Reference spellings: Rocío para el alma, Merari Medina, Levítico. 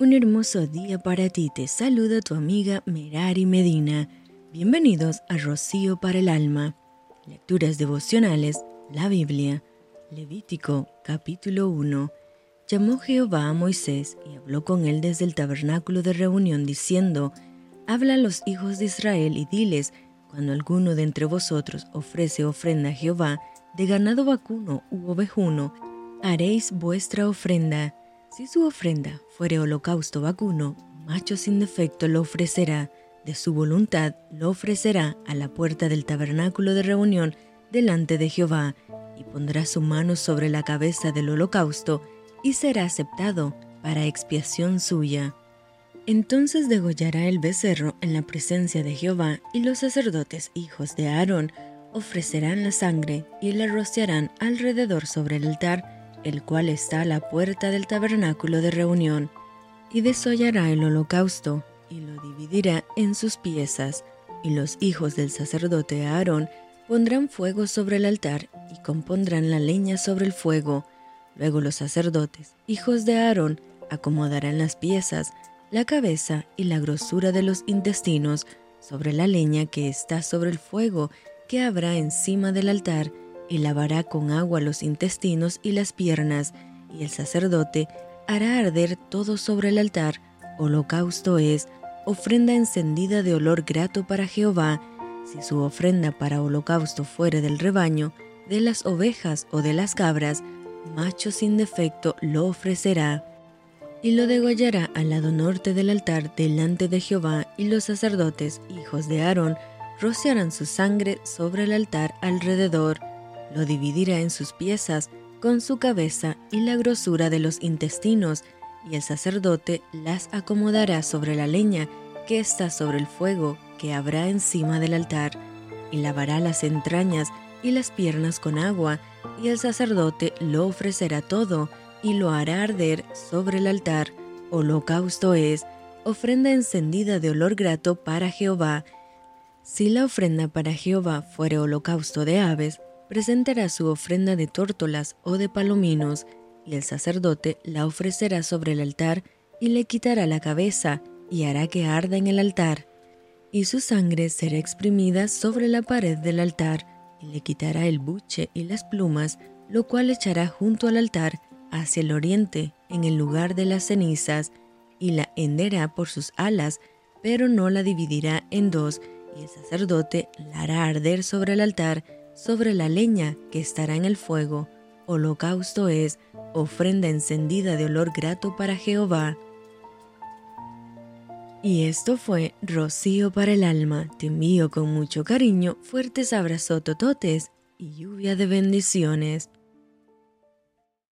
Un hermoso día para ti, te saluda tu amiga Merari Medina. Bienvenidos a Rocío para el alma. Lecturas devocionales, la Biblia. Levítico, capítulo 1. Llamó Jehová a Moisés y habló con él desde el tabernáculo de reunión diciendo: Habla a los hijos de Israel y diles, cuando alguno de entre vosotros ofrece ofrenda a Jehová, de ganado vacuno u ovejuno, haréis vuestra ofrenda. Si su ofrenda fuere holocausto vacuno, macho sin defecto lo ofrecerá, de su voluntad lo ofrecerá a la puerta del tabernáculo de reunión delante de Jehová, y pondrá su mano sobre la cabeza del holocausto, y será aceptado para expiación suya. Entonces degollará el becerro en la presencia de Jehová, y los sacerdotes hijos de Aarón ofrecerán la sangre, y la rociarán alrededor sobre el altar, el cual está a la puerta del tabernáculo de reunión, y desollará el holocausto, y lo dividirá en sus piezas, y los hijos del sacerdote Aarón pondrán fuego sobre el altar, y compondrán la leña sobre el fuego. Luego los sacerdotes, hijos de Aarón, acomodarán las piezas, la cabeza y la grosura de los intestinos, sobre la leña que está sobre el fuego que habrá encima del altar, y lavará con agua los intestinos y las piernas, y el sacerdote hará arder todo sobre el altar. Holocausto es, ofrenda encendida de olor grato para Jehová. Si su ofrenda para holocausto fuere del rebaño, de las ovejas o de las cabras, macho sin defecto lo ofrecerá. Y lo degollará al lado norte del altar delante de Jehová, y los sacerdotes, hijos de Aarón, rociarán su sangre sobre el altar alrededor. Lo dividirá en sus piezas, con su cabeza y la grosura de los intestinos, y el sacerdote las acomodará sobre la leña que está sobre el fuego que habrá encima del altar, y lavará las entrañas y las piernas con agua, y el sacerdote lo ofrecerá todo, y lo hará arder sobre el altar. Holocausto es, ofrenda encendida de olor grato para Jehová. Si la ofrenda para Jehová fuere holocausto de aves, presentará su ofrenda de tórtolas o de palominos, y el sacerdote la ofrecerá sobre el altar, y le quitará la cabeza, y hará que arda en el altar. Y su sangre será exprimida sobre la pared del altar, y le quitará el buche y las plumas, lo cual echará junto al altar, hacia el oriente, en el lugar de las cenizas, y la henderá por sus alas, pero no la dividirá en dos, y el sacerdote la hará arder sobre el altar, sobre la leña que estará en el fuego. Holocausto es, ofrenda encendida de olor grato para Jehová. Y esto fue Rocío para el alma. Te envío con mucho cariño, fuertes abrazos tototes y lluvia de bendiciones.